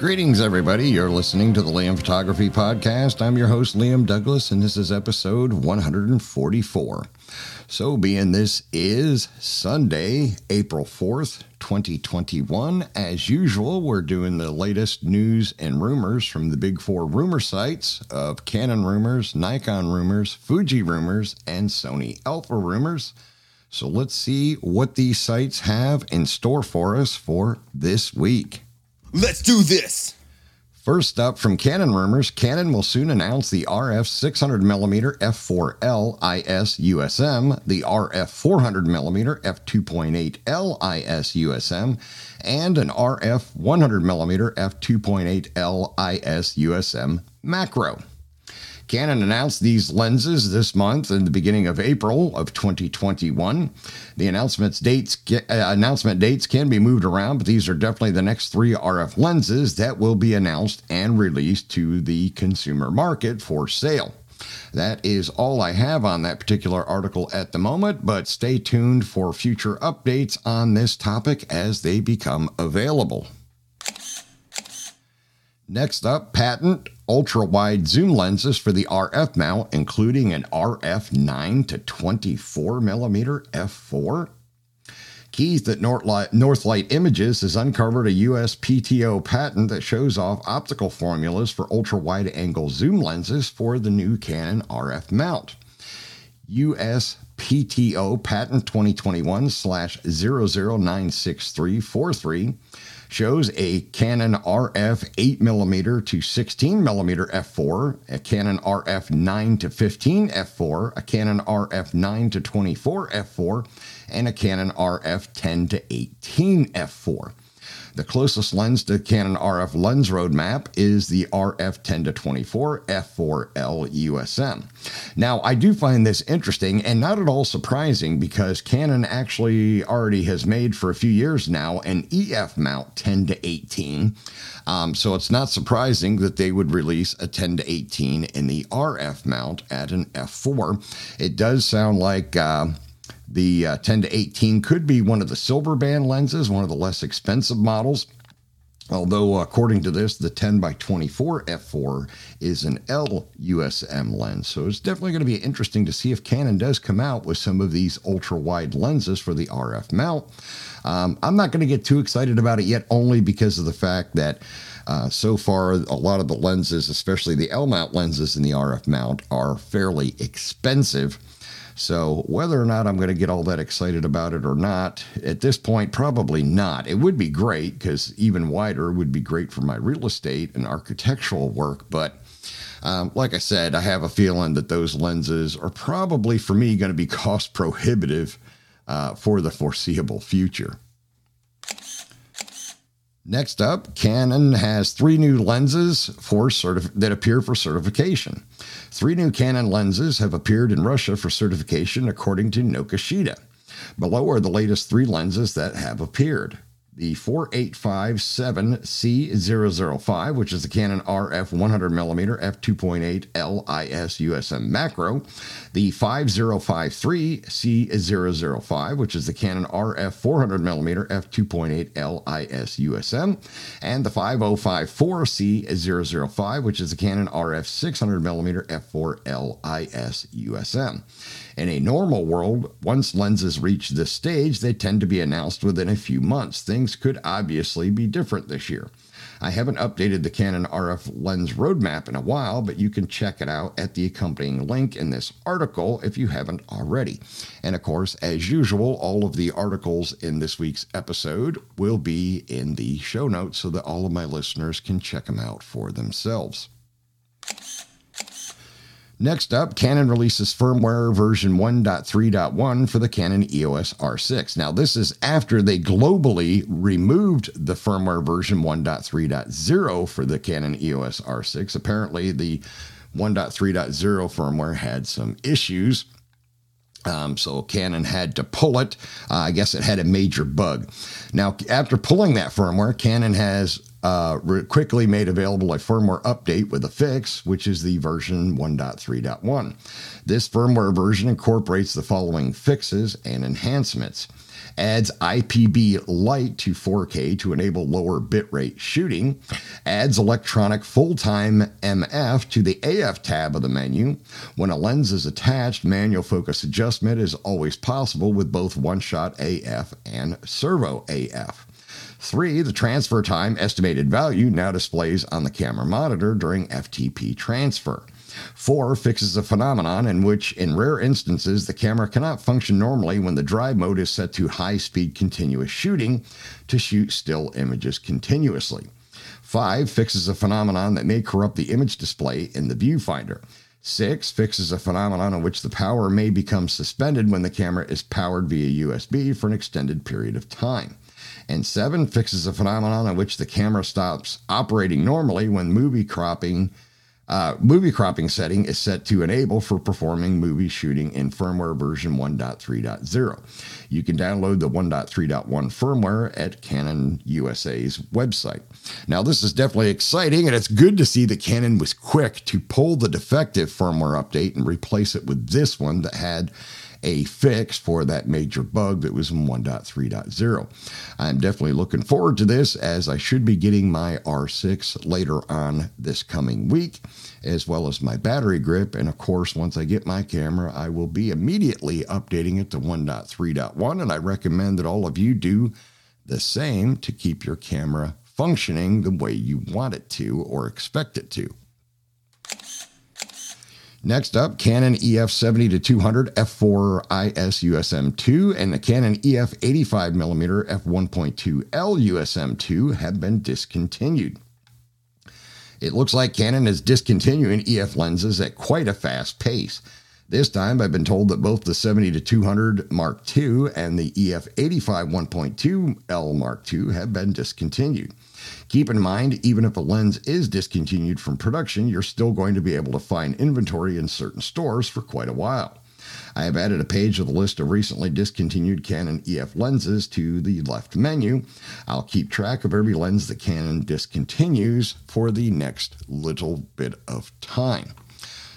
Greetings, everybody. You're listening to the Liam Photography Podcast. I'm your host, Liam Douglas, and this is episode 144. So being this is Sunday, April 4th, 2021, as usual, we're doing the latest news and rumors from the big four rumor sites of Canon Rumors, Nikon Rumors, Fuji Rumors, and Sony Alpha Rumors. So let's see what these sites have in store for us for this week. Let's do this. First up from Canon Rumors, Canon will soon announce the RF 600mm f4L IS USM, the RF 400mm f2.8L IS USM, and an RF 100mm f2.8L IS USM macro. Canon announced these lenses this month in the beginning of April of 2021. The announcement dates can be moved around, but these are definitely the next three RF lenses that will be announced and released to the consumer market for sale. That is all I have on that particular article at the moment, but stay tuned for future updates on this topic as they become available. Next up, patent ultra-wide zoom lenses for the RF mount, including an RF 9 to 24mm f4. Keith at Northlight Images has uncovered a U.S. PTO patent that shows off optical formulas for ultra-wide-angle zoom lenses for the new Canon RF mount. U.S. PTO patent 2021/00963343 shows a Canon RF 8mm to 16mm f4, a Canon RF 9 to 15 f4, a Canon RF 9 to 24 f4, and a Canon RF 10 to 18 f4. The closest lens to Canon RF lens roadmap is the RF 10 to 24 f4L USM. Now, I do find this interesting and not at all surprising because Canon actually already has made for a few years now an EF mount 10 to 18. So it's not surprising that they would release a 10 to 18 in the RF mount at an f4. It does sound like The 10 to 18 could be one of the silver band lenses, one of the less expensive models. Although, according to this, the 10 by 24 f4 is an L USM lens. So it's definitely going to be interesting to see if Canon does come out with some of these ultra-wide lenses for the RF mount. I'm not going to get too excited about it yet, only because of the fact that so far, a lot of the lenses, especially the L mount lenses in the RF mount, are fairly expensive. So whether or not I'm going to get all that excited about it or not, at this point, probably not. It would be great because even wider would be great for my real estate and architectural work. But like I said, I have a feeling that those lenses are probably, for me, going to be cost prohibitive for the foreseeable future. Next up, Canon has three new lenses that appear for certification. Three new Canon lenses have appeared in Russia for certification, according to Nokoshita. Below are the latest three lenses that have appeared. The 4857C005, which is the Canon RF 100mm f2.8L IS USM macro. The 5053C005, which is the Canon RF 400mm f2.8L IS USM. And the 5054C005, which is the Canon RF 600mm f4L IS USM. In a normal world, once lenses reach this stage, they tend to be announced within a few months. Things could obviously be different this year. I haven't updated the Canon RF lens roadmap in a while, but you can check it out at the accompanying link in this article if you haven't already. And of course, as usual, all of the articles in this week's episode will be in the show notes so that all of my listeners can check them out for themselves. Next up, Canon releases firmware version 1.3.1 for the Canon EOS R6. Now, this is after they globally removed the firmware version 1.3.0 for the Canon EOS R6. Apparently, the 1.3.0 firmware had some issues. So Canon had to pull it. I guess it had a major bug. Now, after pulling that firmware, Canon has quickly made available a firmware update with a fix, which is the version 1.3.1. This firmware version incorporates the following fixes and enhancements. Adds IPB light to 4K to enable lower bitrate shooting. Adds electronic full-time MF to the AF tab of the menu. When a lens is attached, manual focus adjustment is always possible with both one-shot AF and servo AF. 3, the transfer time estimated value now displays on the camera monitor during FTP transfer. 4, fixes a phenomenon in which, in rare instances, the camera cannot function normally when the drive mode is set to high-speed continuous shooting to shoot still images continuously. 5, fixes a phenomenon that may corrupt the image display in the viewfinder. 6, fixes a phenomenon in which the power may become suspended when the camera is powered via USB for an extended period of time. And 7, fixes a phenomenon in which the camera stops operating normally when movie cropping setting is set to enable for performing movie shooting in firmware version 1.3.0. You can download the 1.3.1 firmware at Canon USA's website. Now, this is definitely exciting, and it's good to see that Canon was quick to pull the defective firmware update and replace it with this one that had a fix for that major bug that was in 1.3.0. I'm definitely looking forward to this, as I should be getting my R6 later on this coming week, as well as my battery grip. And of course, once I get my camera, I will be immediately updating it to 1.3.1. And I recommend that all of you do the same to keep your camera functioning the way you want it to or expect it to. Next up, Canon EF 70-200 f/4IS USM2 and the Canon EF 85mm f1.2L USM2 have been discontinued. It looks like Canon is discontinuing EF lenses at quite a fast pace. This time, I've been told that both the 70-200 Mark II and the EF 85 1.2L Mark II have been discontinued. Keep in mind, even if a lens is discontinued from production, you're still going to be able to find inventory in certain stores for quite a while. I have added a page of the list of recently discontinued Canon EF lenses to the left menu. I'll keep track of every lens that Canon discontinues for the next little bit of time.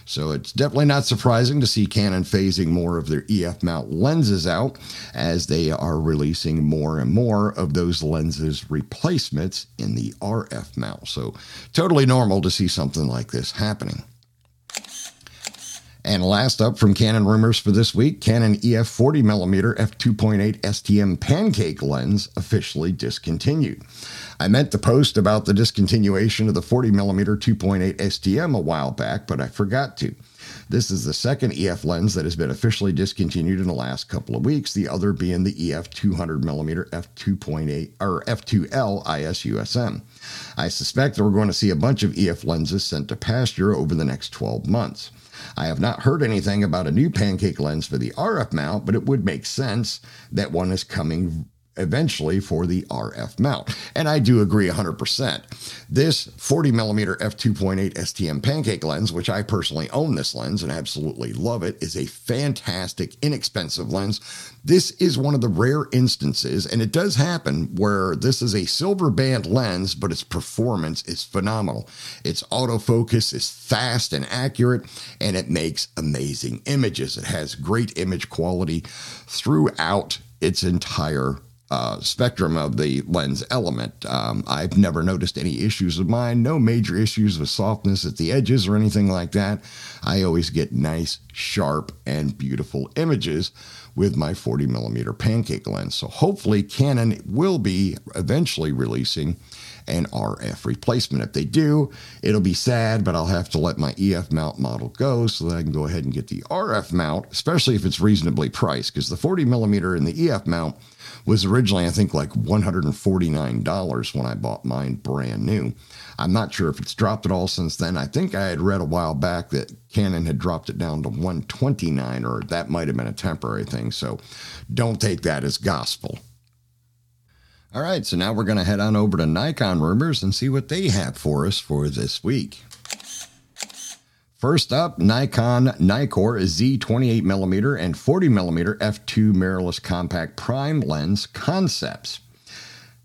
So it's definitely not surprising to see Canon phasing more of their EF mount lenses out, as they are releasing more and more of those lenses replacements in the RF mount. So totally normal to see something like this happening. And last up from Canon Rumors for this week, Canon EF 40mm f2.8 STM pancake lens officially discontinued. I meant to post about the discontinuation of the 40mm 2.8 STM a while back, but I forgot to. This is the second EF lens that has been officially discontinued in the last couple of weeks, the other being the EF 200mm f2.8 or f2L ISUSM. I suspect that we're going to see a bunch of EF lenses sent to pasture over the next 12 months. I have not heard anything about a new pancake lens for the RF mount, but it would make sense that one is coming eventually for the RF mount. And I do agree 100%. This 40mm f2.8 STM pancake lens, which I personally own this lens and absolutely love it, is a fantastic, inexpensive lens. This is one of the rare instances, and it does happen, where this is a silver band lens, but its performance is phenomenal. Its autofocus is fast and accurate, and it makes amazing images. It has great image quality throughout its entire spectrum of the lens element. I've never noticed any issues with mine, no major issues with softness at the edges or anything like that. I always get nice, sharp, and beautiful images with my 40mm pancake lens. So hopefully Canon will be eventually releasing an RF replacement. If they do, it'll be sad, but I'll have to let my EF mount model go so that I can go ahead and get the RF mount, especially if it's reasonably priced, because the 40 millimeter in the EF mount was originally, I think, like $149 when I bought mine brand new. I'm not sure if it's dropped at all since then. I think I had read a while back that Canon had dropped it down to $129, or that might have been a temporary thing. So don't take that as gospel. All right, so now we're going to head on over to Nikon Rumors and see what they have for us for this week. First up, Nikon Nikkor Z 28mm and 40mm f2 mirrorless compact prime lens concepts.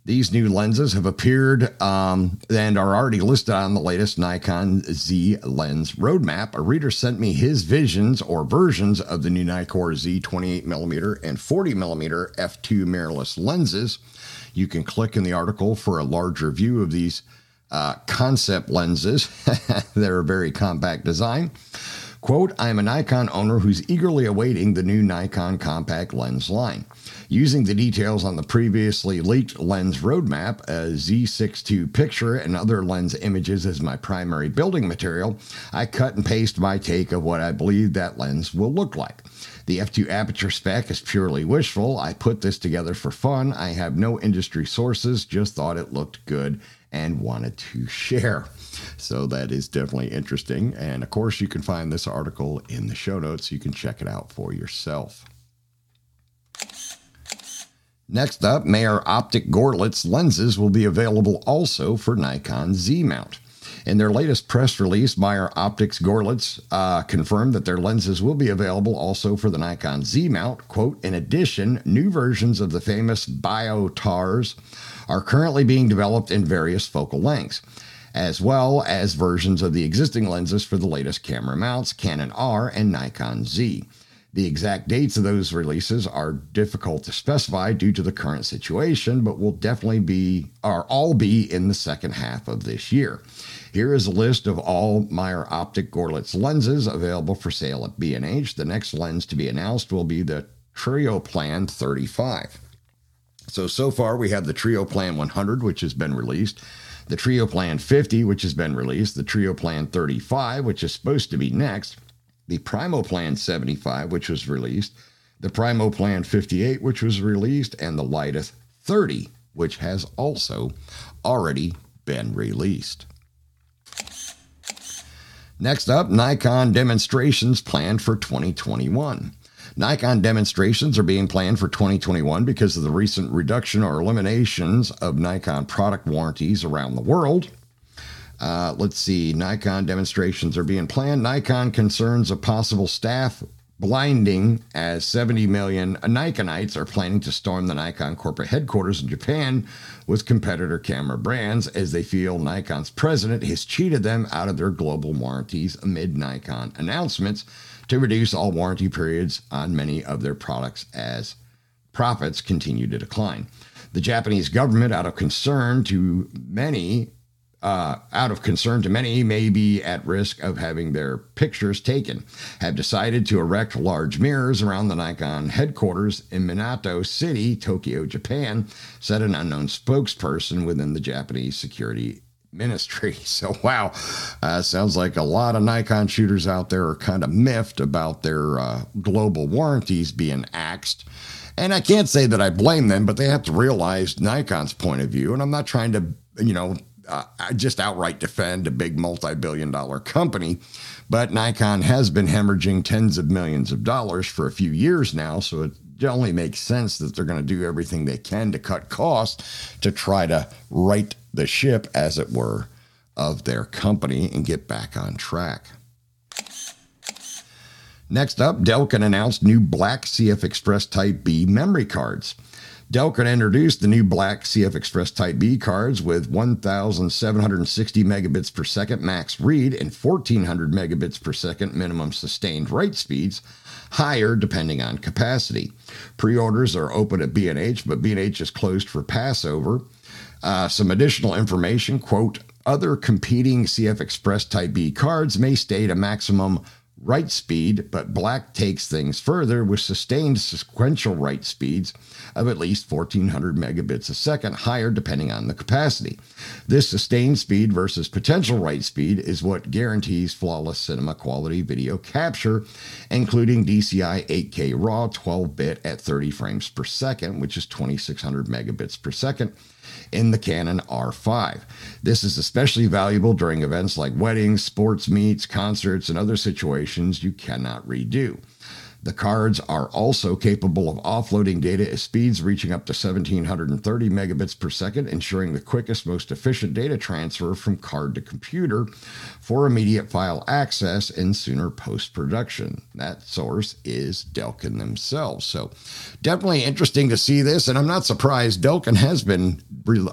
These new lenses have appeared and are already listed on the latest Nikon Z lens roadmap. A reader sent me his visions or versions of the new Nikkor Z 28mm and 40mm f2 mirrorless lenses. You can click in the article for a larger view of these concept lenses. They're a very compact design. Quote, I'm a Nikon owner who's eagerly awaiting the new Nikon compact lens line. Using the details on the previously leaked lens roadmap, a Z62 picture and other lens images as my primary building material, I cut and paste my take of what I believe that lens will look like. The f2 aperture spec is purely wishful. I put this together for fun. I have no industry sources, just thought it looked good and wanted to share. So that is definitely interesting. And of course, you can find this article in the show notes. You can check it out for yourself. Next up, Meyer-Optik Görlitz lenses will be available also for Nikon Z mount. In their latest press release, Meyer-Optik Görlitz confirmed that their lenses will be available also for the Nikon Z mount. Quote, in addition, new versions of the famous BioTARS are currently being developed in various focal lengths, as well as versions of the existing lenses for the latest camera mounts, Canon R and Nikon Z. The exact dates of those releases are difficult to specify due to the current situation, but will definitely be, or all be, in the second half of this year. Here is a list of all Meyer-Optik Görlitz lenses available for sale at B&H. The next lens to be announced will be the Trio Plan 35. So far we have the Trio Plan 100, which has been released, the Trio Plan 50, which has been released, the Trio Plan 35, which is supposed to be next, the PrimoPlan 75, which was released, the PrimoPlan 58, which was released, and the Lighteth 30, which has also already been released. Next up, Nikon demonstrations planned for 2021. Nikon demonstrations are being planned for 2021 because of the recent reduction or eliminations of Nikon product warranties around the world. Let's see. Nikon demonstrations are being planned. Nikon concerns a possible staff blinding as 70 million Nikonites are planning to storm the Nikon corporate headquarters in Japan with competitor camera brands as they feel Nikon's president has cheated them out of their global warranties amid Nikon announcements to reduce all warranty periods on many of their products as profits continue to decline. The Japanese government, out of concern to many, may be at risk of having their pictures taken, have decided to erect large mirrors around the Nikon headquarters in Minato City, Tokyo, Japan, said an unknown spokesperson within the Japanese security ministry. So, wow, sounds like a lot of Nikon shooters out there are kind of miffed about their global warranties being axed. And I can't say that I blame them, but they have to realize Nikon's point of view. And I'm not trying to, just outright defend a big multi-billion-dollar company, but Nikon has been hemorrhaging tens of millions of dollars for a few years now. So it only makes sense that they're going to do everything they can to cut costs to try to right the ship, as it were, of their company and get back on track. Next up, Delkin announced new black CF Express Type B memory cards. Delkin introduced the new black CF Express Type B cards with 1,760 megabits per second max read and 1,400 megabits per second minimum sustained write speeds, higher depending on capacity. Pre-orders are open at B&H, but B&H is closed for Passover. Some additional information, quote, other competing CF Express Type B cards may state a maximum write speed, but Black takes things further with sustained sequential write speeds of at least 1,400 megabits a second, higher depending on the capacity. This sustained speed versus potential write speed is what guarantees flawless cinema quality video capture, including DCI 8K RAW 12-bit at 30 frames per second, which is 2,600 megabits per second, in the Canon R5. This is especially valuable during events like weddings, sports meets, concerts, and other situations you cannot redo. The cards are also capable of offloading data at speeds reaching up to 1,730 megabits per second, ensuring the quickest, most efficient data transfer from card to computer for immediate file access and sooner post-production. That source is Delkin themselves. So definitely interesting to see this, and I'm not surprised. Delkin has been making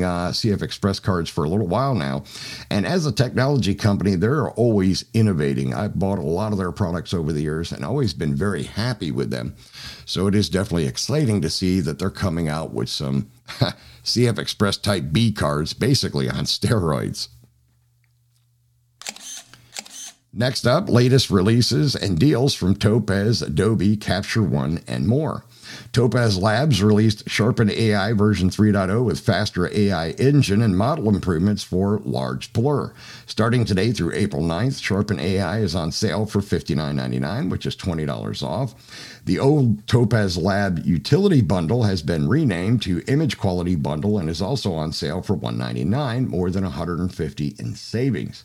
CF Express cards for a little while now, and as a technology company, they're always innovating. I've bought a lot of their products over the years and always been very happy with them. So it is definitely exciting to see that they're coming out with some CF Express Type B cards, basically on steroids. Next up, latest releases and deals from Topaz, Adobe, Capture One, and more. Topaz Labs released Sharpen AI version 3.0 with faster AI engine and model improvements for large blur. Starting today through April 9th, Sharpen AI is on sale for $59.99, which is $20 off. The old Topaz Lab Utility Bundle has been renamed to Image Quality Bundle and is also on sale for $199, more than $150 in savings.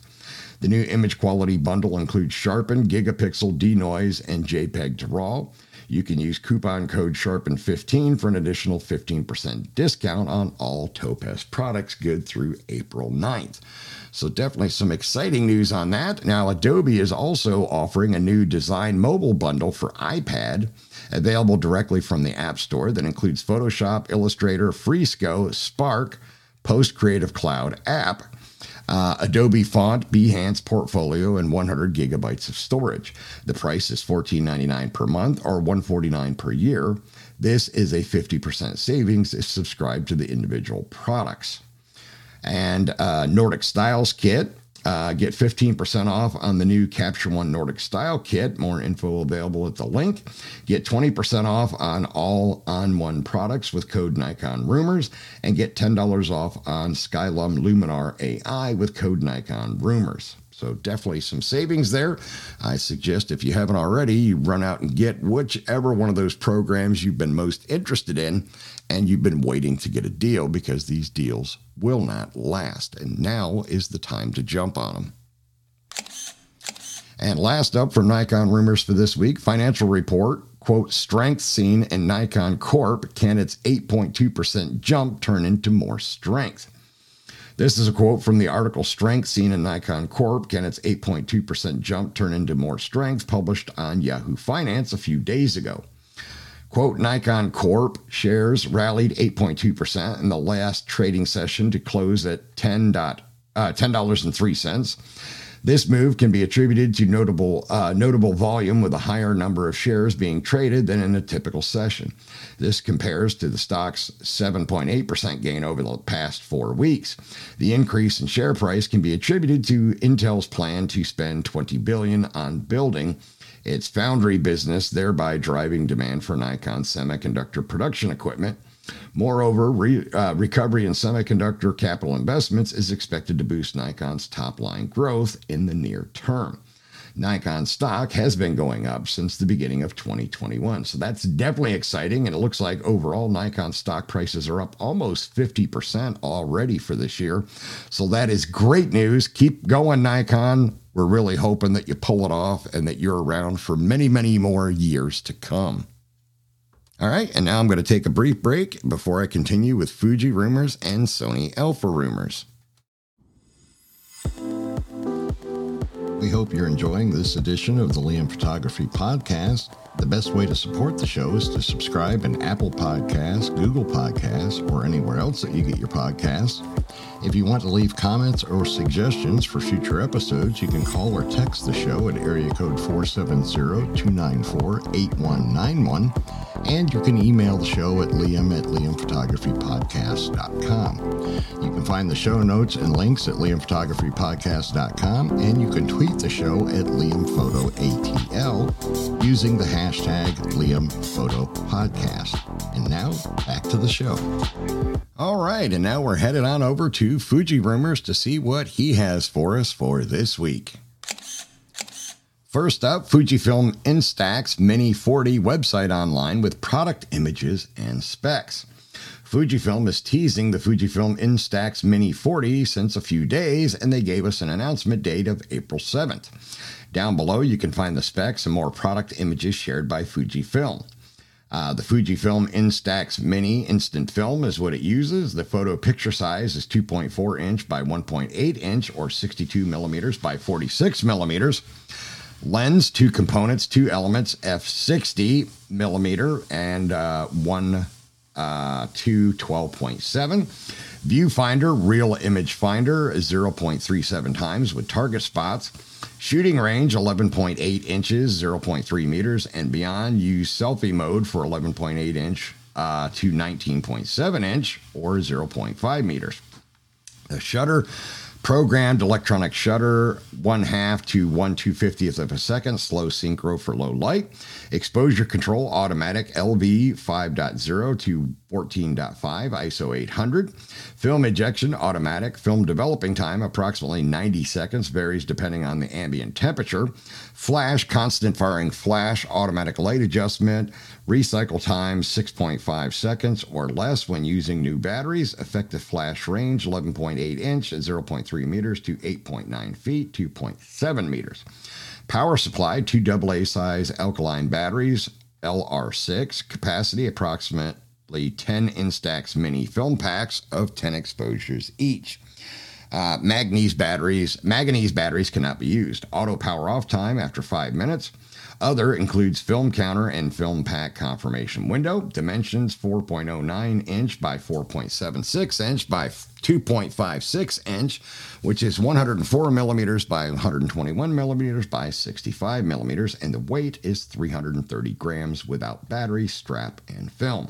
The new Image Quality Bundle includes Sharpen, Gigapixel, Denoise, and JPEG to RAW. You can use coupon code SHARPEN15 for an additional 15% discount on all Topaz products, good through April 9th. So definitely some exciting news on that. Now, Adobe is also offering a new Design Mobile Bundle for iPad, available directly from the App Store, that includes Photoshop, Illustrator, Fresco, Spark, Post Creative Cloud app, Adobe Font, Behance Portfolio, and 100 gigabytes of storage. The price is $14.99 per month or $149 per year. This is a 50% savings if subscribed to the individual products. And Nordic Styles Kit. Get 15% off on the new Capture One Nordic Style Kit. More info available at the link. Get 20% off on all On One products with code Nikon Rumors, and get $10 off on Skylum Luminar AI with code Nikon Rumors. So definitely some savings there. I suggest if you haven't already, you run out and get whichever one of those programs you've been most interested in and you've been waiting to get a deal, because these deals will not last. And now is the time to jump on them. And last up from Nikon Rumors for this week, financial report. Quote, strength seen in Nikon Corp. Can its 8.2% jump turn into more strength? This is a quote from the article Strength Seen in Nikon Corp. Can its 8.2% jump turn into more strength? Published on Yahoo Finance a few days ago. Quote, Nikon Corp shares rallied 8.2% in the last trading session to close at $10.03. This move can be attributed to notable volume, with a higher number of shares being traded than in a typical session. This compares to the stock's 7.8% gain over the past 4 weeks. The increase in share price can be attributed to Intel's plan to spend $20 billion on building its foundry business, thereby driving demand for Nikon semiconductor production equipment. Moreover, recovery in semiconductor capital investments is expected to boost Nikon's top-line growth in the near term. Nikon stock has been going up since the beginning of 2021, so that's definitely exciting, and it looks like overall Nikon stock prices are up almost 50% already for this year, so that is great news. Keep going, Nikon. We're really hoping that you pull it off and that you're around for many, many more years to come. All right, and now I'm going to take a brief break before I continue with Fuji Rumors and Sony Alpha Rumors. We hope you're enjoying this edition of the Liam Photography Podcast. The best way to support the show is to subscribe in Apple Podcasts, Google Podcasts, or anywhere else that you get your podcasts. If you want to leave comments or suggestions for future episodes, you can call or text the show at area code 470-294-8191, and you can email the show at liam at liamphotographypodcast.com. You can find the show notes and links at liamphotographypodcast.com, and you can tweet the show at liamphotoatl using the hashtag liamphotopodcast. And now, back to the show. All right, and now we're headed on over to Fuji Rumors to see what he has for us for this week. First up, Fujifilm Instax Mini 40 website online with product images and specs. Fujifilm is teasing the Fujifilm Instax Mini 40 since a few days, and they gave us an announcement date of April 7th. Down below, you can find the specs and more product images shared by Fujifilm. The Fujifilm Instax Mini Instant Film is what it uses. The photo picture size is 2.4 inch by 1.8 inch or 62 millimeters by 46 millimeters. Lens, two components, two elements, f/60 millimeter and 1 to 12.7. Viewfinder, real image finder, 0.37 times with target spots. Shooting range, 11.8 inches, 0.3 meters, and beyond. Use selfie mode for 11.8 inch to 19.7 inch, or 0.5 meters. The shutter, programmed electronic shutter, 1/2 to 1/250th of a second, slow synchro for low light. Exposure control, automatic, LV 5.0 to 14.5, ISO 800. Film ejection, automatic. Film developing time, approximately 90 seconds, varies depending on the ambient temperature. Flash, constant firing flash, automatic light adjustment. Recycle time, 6.5 seconds or less when using new batteries. Effective flash range, 11.8 inch at 0.3 meters to 8.9 feet, 2.7 meters. Power supply, two AA size alkaline batteries, LR6. Capacity, approximate 10 Instax Mini film packs of 10 exposures each. Manganese batteries cannot be used. Auto power off time after 5 minutes. Other includes film counter and film pack confirmation window. Dimensions 4.09 inch by 4.76 inch by 2.56 inch, which is 104 millimeters by 121 millimeters by 65 millimeters. And the weight is 330 grams without battery, strap, and film.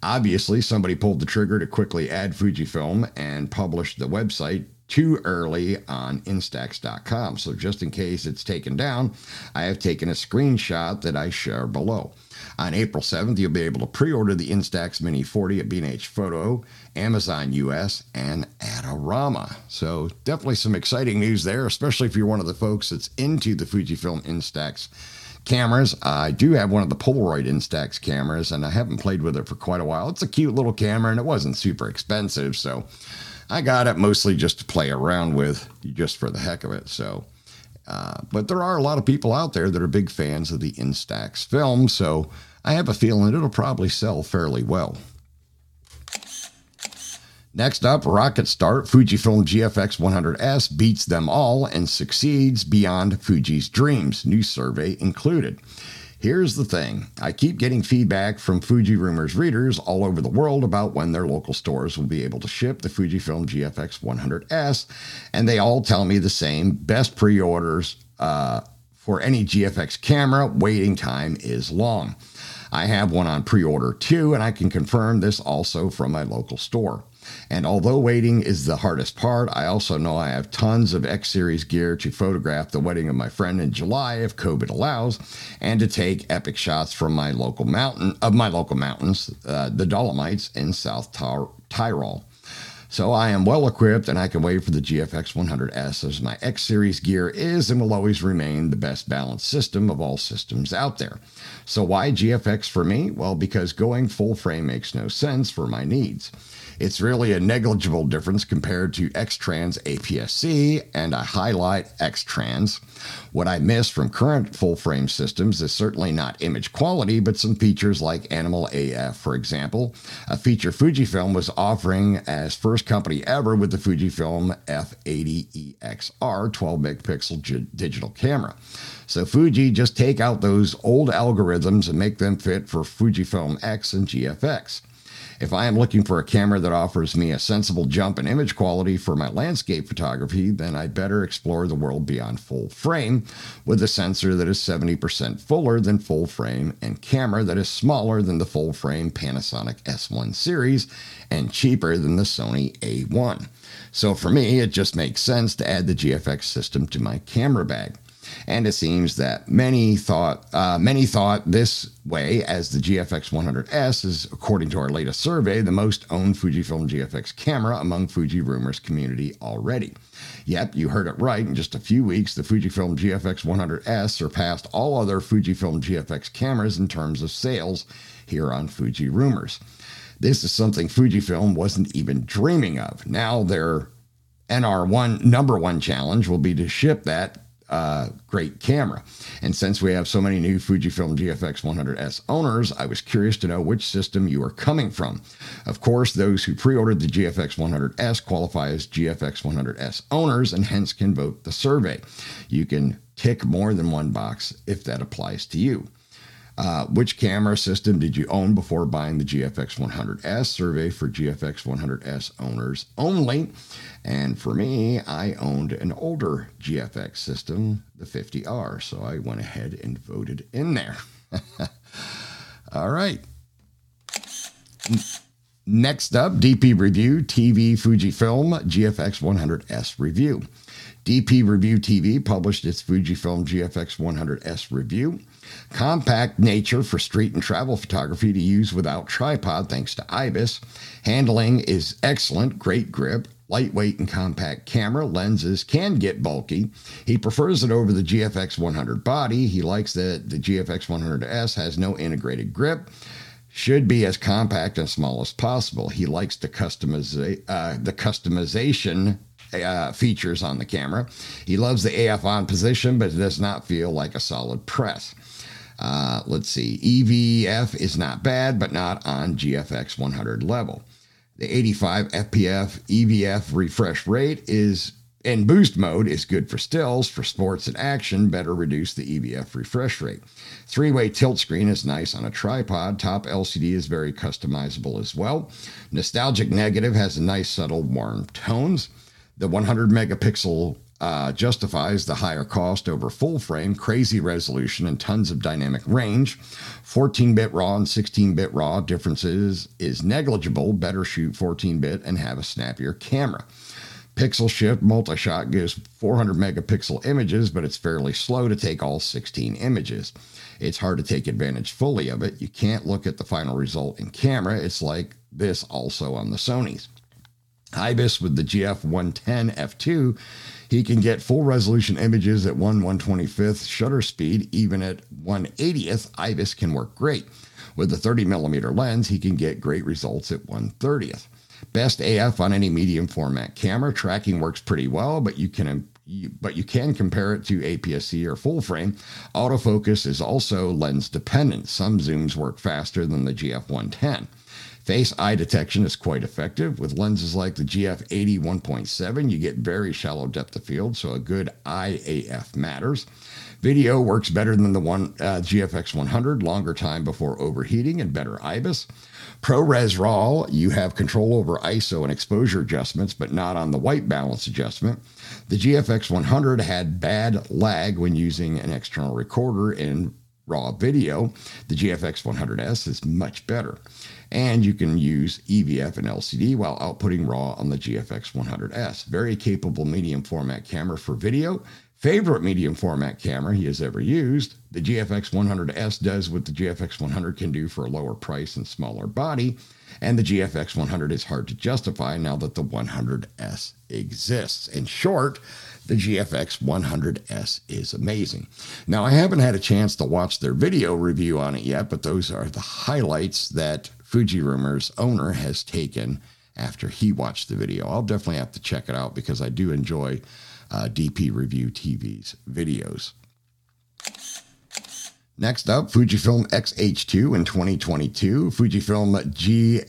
Obviously, somebody pulled the trigger to quickly add Fujifilm and publish the website too early on Instax.com. So just in case it's taken down, I have taken a screenshot that I share below. On April 7th, you'll be able to pre-order the Instax Mini 40 at B&H Photo, Amazon US, and Adorama. So definitely some exciting news there, especially if you're one of the folks that's into the Fujifilm Instax cameras. I do have one of the Polaroid Instax cameras, and I haven't played with it for quite a while. It's a cute little camera, and it wasn't super expensive, so I got it mostly just to play around with, just for the heck of it. So, but there are a lot of people out there that are big fans of the Instax film, so I have a feeling it'll probably sell fairly well. Next up, rocket start, Fujifilm GFX 100S beats them all and succeeds beyond Fuji's dreams, new survey included. Here's the thing. I keep getting feedback from Fuji Rumors readers all over the world about when their local stores will be able to ship the Fujifilm GFX 100S, and they all tell me the same. Best pre-orders for any GFX camera, waiting time is long. I have one on pre-order too, and I can confirm this also from my local store. And although waiting is the hardest part, I also know I have tons of X-Series gear to photograph the wedding of my friend in July if COVID allows, and to take epic shots from my local mountains, the Dolomites in South Tyrol. So I am well equipped and I can wait for the GFX 100S as my X-Series gear is and will always remain the best balanced system of all systems out there. So why GFX for me? Well, because going full frame makes no sense for my needs. It's really a negligible difference compared to X-Trans APS-C, and I highlight X-Trans. What I miss from current full-frame systems is certainly not image quality, but some features like Animal AF, for example, a feature Fujifilm was offering as first company ever with the Fujifilm F80EXR 12-megapixel digital camera. So Fuji, just take out those old algorithms and make them fit for Fujifilm X and GFX. If I am looking for a camera that offers me a sensible jump in image quality for my landscape photography, then I'd better explore the world beyond full frame with a sensor that is 70% fuller than full frame and camera that is smaller than the full frame Panasonic S1 series and cheaper than the Sony A1. So for me, it just makes sense to add the GFX system to my camera bag. And it seems that many thought this way, as the GFX 100S is, according to our latest survey, the most owned Fujifilm GFX camera among Fuji Rumors community already. Yep, you heard it right. In just a few weeks, the Fujifilm GFX 100S surpassed all other Fujifilm GFX cameras in terms of sales here on Fuji Rumors. This is something Fujifilm wasn't even dreaming of. Now their NR1 number one challenge will be to ship that great camera. And since we have so many new Fujifilm GFX 100S owners, I was curious to know which system you are coming from. Of course, those who pre-ordered the GFX 100S qualify as GFX 100S owners and hence can vote the survey. You can tick more than one box if that applies to you. Which camera system did you own before buying the GFX 100S? Survey for GFX 100S owners only. And for me, I owned an older GFX system, the 50R, so I went ahead and voted in there. All right. Next up, DP Review TV Fujifilm GFX 100S review. DP Review TV published its Fujifilm GFX 100S review. Compact nature for street and travel photography to use without tripod thanks to IBIS. Handling is excellent, great grip, lightweight and compact camera. Lenses can get bulky. He prefers it over the GFX 100 body. He likes that the GFX 100S has no integrated grip. Should be as compact and small as possible. He likes the customization features on the camera. He loves the AF on position, but it does not feel like a solid press. Let's see. EVF is not bad, but not on GFX 100 level. The 85 FPF EVF refresh rate is in boost mode is good for stills. For sports and action, better reduce the EVF refresh rate. Three-way tilt screen is nice on a tripod. Top LCD is very customizable as well. Nostalgic negative has a nice subtle warm tones. The 100 megapixel justifies the higher cost over full frame, crazy resolution, and tons of dynamic range. 14-bit RAW and 16-bit RAW differences is negligible. Better shoot 14-bit and have a snappier camera. Pixel shift multi-shot gives 400 megapixel images, but it's fairly slow to take all 16 images. It's hard to take advantage fully of it. You can't look at the final result in camera. It's like this also on the Sonys. IBIS with the GF110 f2, he can get full resolution images at 1/125th shutter speed. Even at 1/80th, IBIS can work great. With the 30mm lens, he can get great results at 1/30th. Best AF on any medium format camera. Tracking works pretty well, but you can compare it to APS-C or full frame. Autofocus is also lens dependent. Some zooms work faster than the GF110. Face eye detection is quite effective. With lenses like the GF80 1.7, you get very shallow depth of field, so a good IAF matters. Video works better than the GFX 100, longer time before overheating and better IBIS. ProRes RAW, you have control over ISO and exposure adjustments, but not on the white balance adjustment. The GFX 100 had bad lag when using an external recorder in RAW video. The GFX 100S is much better. And you can use EVF and LCD while outputting RAW on the GFX 100S. Very capable medium format camera for video. Favorite medium format camera he has ever used. The GFX 100S does what the GFX 100 can do for a lower price and smaller body. And the GFX 100 is hard to justify now that the 100S exists. In short, the GFX 100S is amazing. Now, I haven't had a chance to watch their video review on it yet, but those are the highlights that Fuji Rumors owner has taken after he watched the video. I'll definitely have to check it out because I do enjoy DP Review TV's videos. Next up, Fujifilm X-H2 in 2022, Fujifilm GFX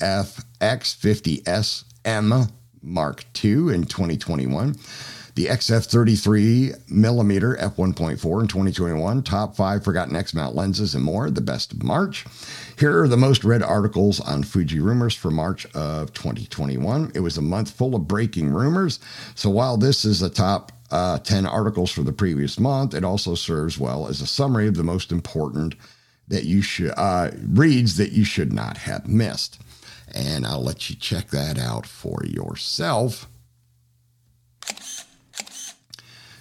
50S M Mark II in 2021. The XF33 millimeter f1.4 in 2021, top 5 forgotten X-mount lenses and more, the best of March. Here are the most read articles on Fuji Rumors for March of 2021. It was a month full of breaking rumors, so while this is the top 10 articles for the previous month, it also serves well as a summary of the most important that you should reads that you should not have missed. And I'll let you check that out for yourself.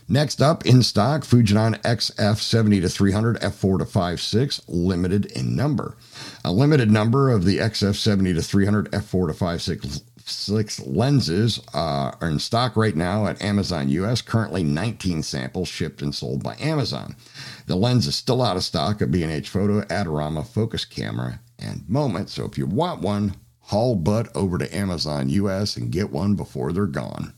Next up, in stock, Fujinon XF70-300 f4-5.6, limited in number. A limited number of the XF70-300 f4-5.6 lenses are in stock right now at Amazon US. Currently, 19 samples shipped and sold by Amazon. The lens is still out of stock at B&H Photo, Adorama, Focus Camera, and Moment. So if you want one, haul butt over to Amazon US and get one before they're gone.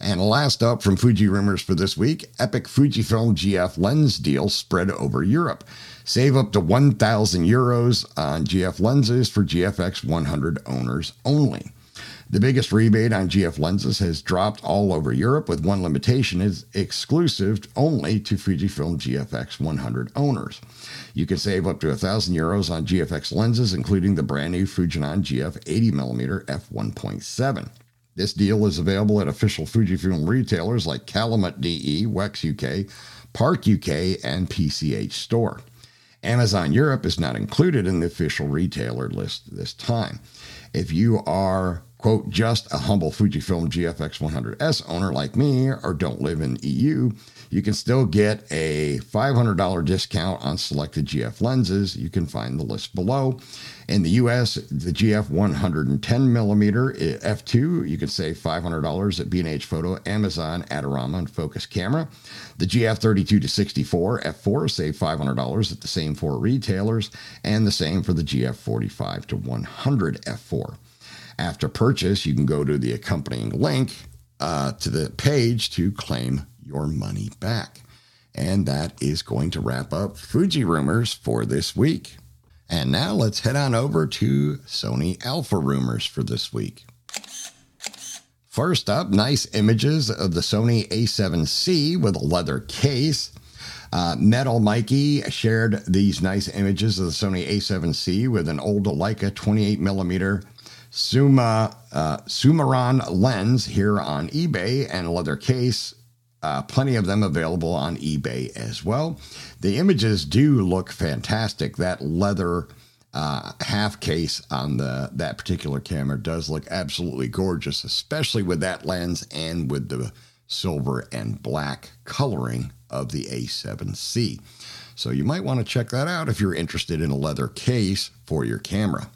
And last up from Fuji Rumors for this week, epic Fujifilm GF lens deal spread over Europe. Save up to €1,000 on GF lenses for GFX 100 owners only. The biggest rebate on GF lenses has dropped all over Europe, with one limitation: is exclusive only to Fujifilm GFX 100 owners. You can save up to €1,000 on GFX lenses, including the brand new Fujinon GF 80mm f1.7. This deal is available at official Fujifilm retailers like Calumet DE, Wex UK, Park UK, and PCH Store. Amazon Europe is not included in the official retailer list this time. If you are, quote, just a humble Fujifilm GFX 100S owner like me, or don't live in EU, you can still get a $500 discount on selected GF lenses. You can find the list below. In the US, the GF 110mm f2, you can save $500 at B&H Photo, Amazon, Adorama, and Focus Camera. The GF 32-64 f4, save $500 at the same four retailers, and the same for the GF 45-100 f4. After purchase, you can go to the accompanying link to the page to claim your money back. And that is going to wrap up Fuji Rumors for this week. And now let's head on over to Sony Alpha Rumors for this week. First up, nice images of the Sony A7C with a leather case. Metal Mikey shared these nice images of the Sony A7C with an old Leica 28mm Sumaran lens here on eBay and a leather case. Plenty of them available on eBay as well. The images do look fantastic. That leather half case on that particular camera does look absolutely gorgeous, especially with that lens and with the silver and black coloring of the A7C. So you might want to check that out if you're interested in a leather case for your camera.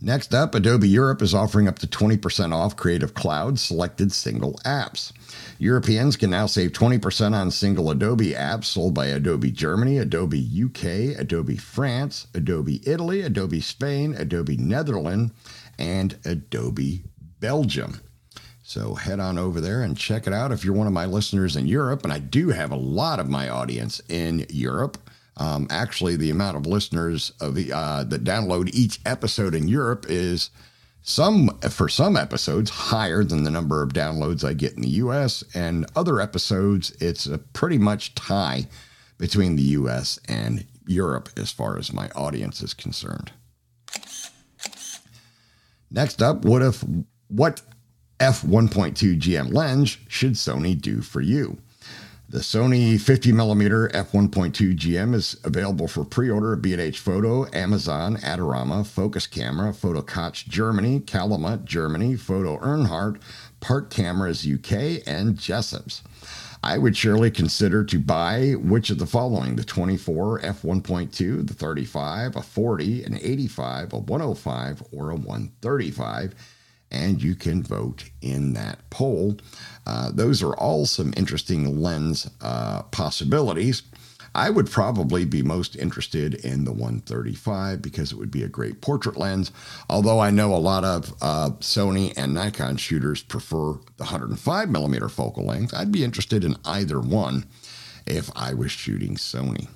Next up, Adobe Europe is offering up to 20% off Creative Cloud selected single apps. Europeans can now save 20% on single Adobe apps sold by Adobe Germany, Adobe UK, Adobe France, Adobe Italy, Adobe Spain, Adobe Netherlands, and Adobe Belgium. So head on over there and check it out if you're one of my listeners in Europe, and I do have a lot of my audience in Europe. Actually, the amount of listeners of that download each episode in Europe is for some episodes higher than the number of downloads I get in the U.S. and other episodes. It's a pretty much tie between the U.S. and Europe as far as my audience is concerned. Next up, what f1.2 GM lens should Sony do for you? The Sony 50mm f1.2 GM is available for pre-order at B&H Photo, Amazon, Adorama, Focus Camera, Photokotch Germany, Calumet Germany, Photo Earnhardt, Park Cameras UK, and Jessup's. I would surely consider to buy which of the following: the 24 f1.2, the 35, a 40, an 85, a 105, or a 135. And you can vote in that poll. Those are all some interesting lens possibilities. I would probably be most interested in the 135 because it would be a great portrait lens, although I know a lot of Sony and Nikon shooters prefer the 105mm focal length. I'd be interested in either one if I was shooting Sony.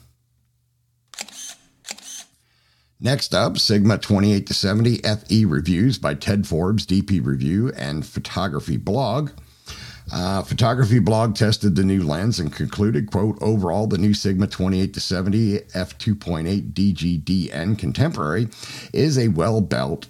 Next up, Sigma 28-70 FE reviews by Ted Forbes, DP Review, and Photography Blog. Photography Blog tested the new lens and concluded, quote, overall, the new Sigma 28-70 f2.8 DGDN Contemporary is a well-built,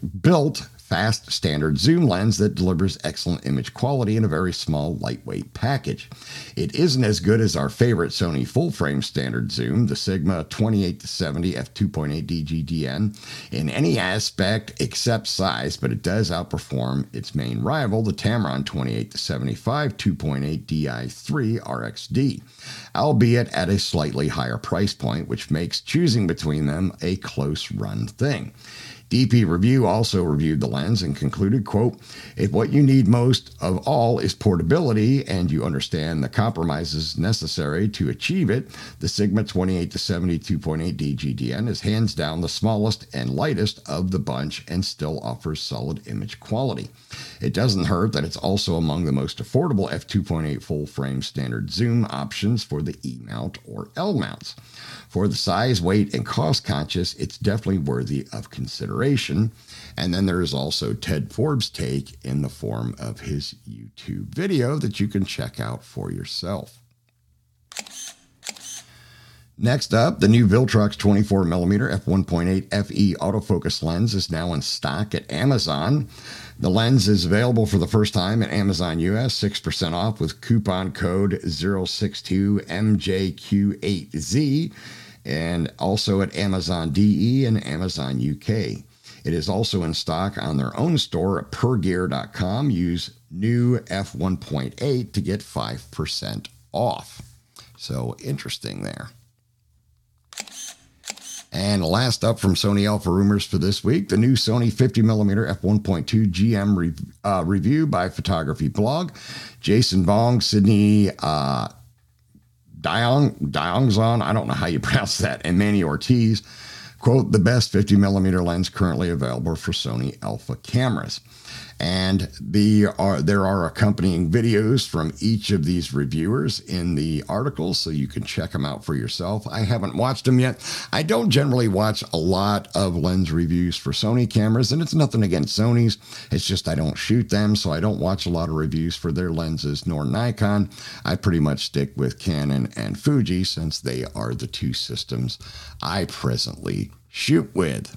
fast standard zoom lens that delivers excellent image quality in a very small, lightweight package. It isn't as good as our favorite Sony full-frame standard zoom, the Sigma 28-70 f2.8 DGDN, in any aspect except size, but it does outperform its main rival, the Tamron 28-75 2.8 Di3 RxD, albeit at a slightly higher price point, which makes choosing between them a close-run thing. DP Review also reviewed the lens and concluded, quote, if what you need most of all is portability and you understand the compromises necessary to achieve it, the Sigma 28-70 2.8 DGDN is hands down the smallest and lightest of the bunch and still offers solid image quality. It doesn't hurt that it's also among the most affordable f2.8 full-frame standard zoom options for the E-mount or L-mounts. For the size, weight, and cost conscious, it's definitely worthy of consideration. And then there is also Ted Forbes' take in the form of his YouTube video that you can check out for yourself. Next up, the new Viltrox 24mm f1.8 FE autofocus lens is now in stock at Amazon. The lens is available for the first time at Amazon US, 6% off with coupon code 062MJQ8Z, and also at Amazon DE and Amazon UK. It is also in stock on their own store at pergear.com. Use new f1.8 to get 5% off. So interesting there. And last up from Sony Alpha Rumors for this week, the new Sony 50mm f1.2 GM review by Photography Blog. Jason Vong, Sydney Diongzon, I don't know how you pronounce that, and Manny Ortiz, quote, the best 50mm lens currently available for Sony Alpha cameras. And there are accompanying videos from each of these reviewers in the article, so you can check them out for yourself. I haven't watched them yet. I don't generally watch a lot of lens reviews for Sony cameras, and it's nothing against Sony's. It's just I don't shoot them, so I don't watch a lot of reviews for their lenses, nor Nikon. I pretty much stick with Canon and Fuji since they are the two systems I presently shoot with.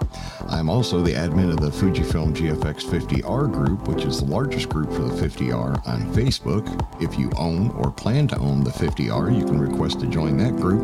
I'm also the admin of the Fujifilm GFX 50R group, which is the largest group for the 50R on Facebook. If you own or plan to own the 50R, you can request to join that group,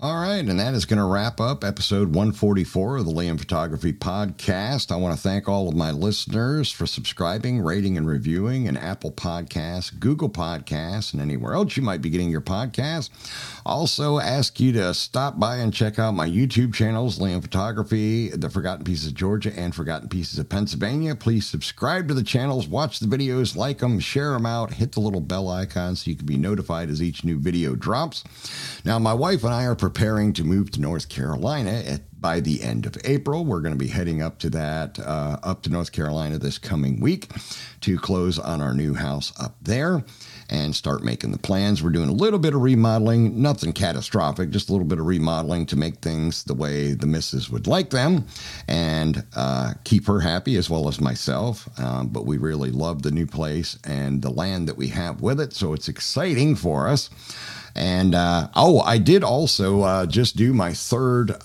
All right, and that is going to wrap up episode 144 of the Liam Photography Podcast. I want to thank all of my listeners for subscribing, rating, and reviewing in Apple Podcasts, Google Podcasts, and anywhere else you might be getting your podcasts. Also, ask you to stop by and check out my YouTube channels, Liam Photography, The Forgotten Pieces of Georgia, and Forgotten Pieces of Pennsylvania. Please subscribe to the channels, watch the videos, like them, share them out, hit the little bell icon so you can be notified as each new video drops. Now, my wife and I are preparing to move to North Carolina by the end of April. We're going to be heading up to North Carolina this coming week to close on our new house up there and start making the plans. We're doing a little bit of remodeling, nothing catastrophic, just a little bit of remodeling to make things the way the missus would like them and keep her happy as well as myself. But we really love the new place and the land that we have with it, so it's exciting for us. And I did also just do my third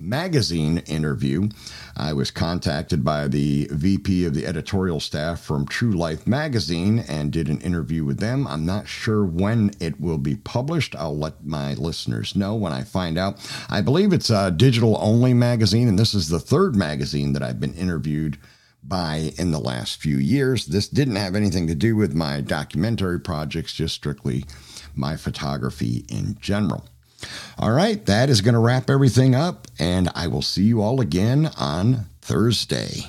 magazine interview. I was contacted by the VP of the editorial staff from True Life magazine and did an interview with them. I'm not sure when it will be published. I'll let my listeners know when I find out. I believe it's a digital only magazine, and this is the third magazine that I've been interviewed by in the last few years. This didn't have anything to do with my documentary projects, just strictly my photography in general. All right, that is going to wrap everything up, and I will see you all again on Thursday.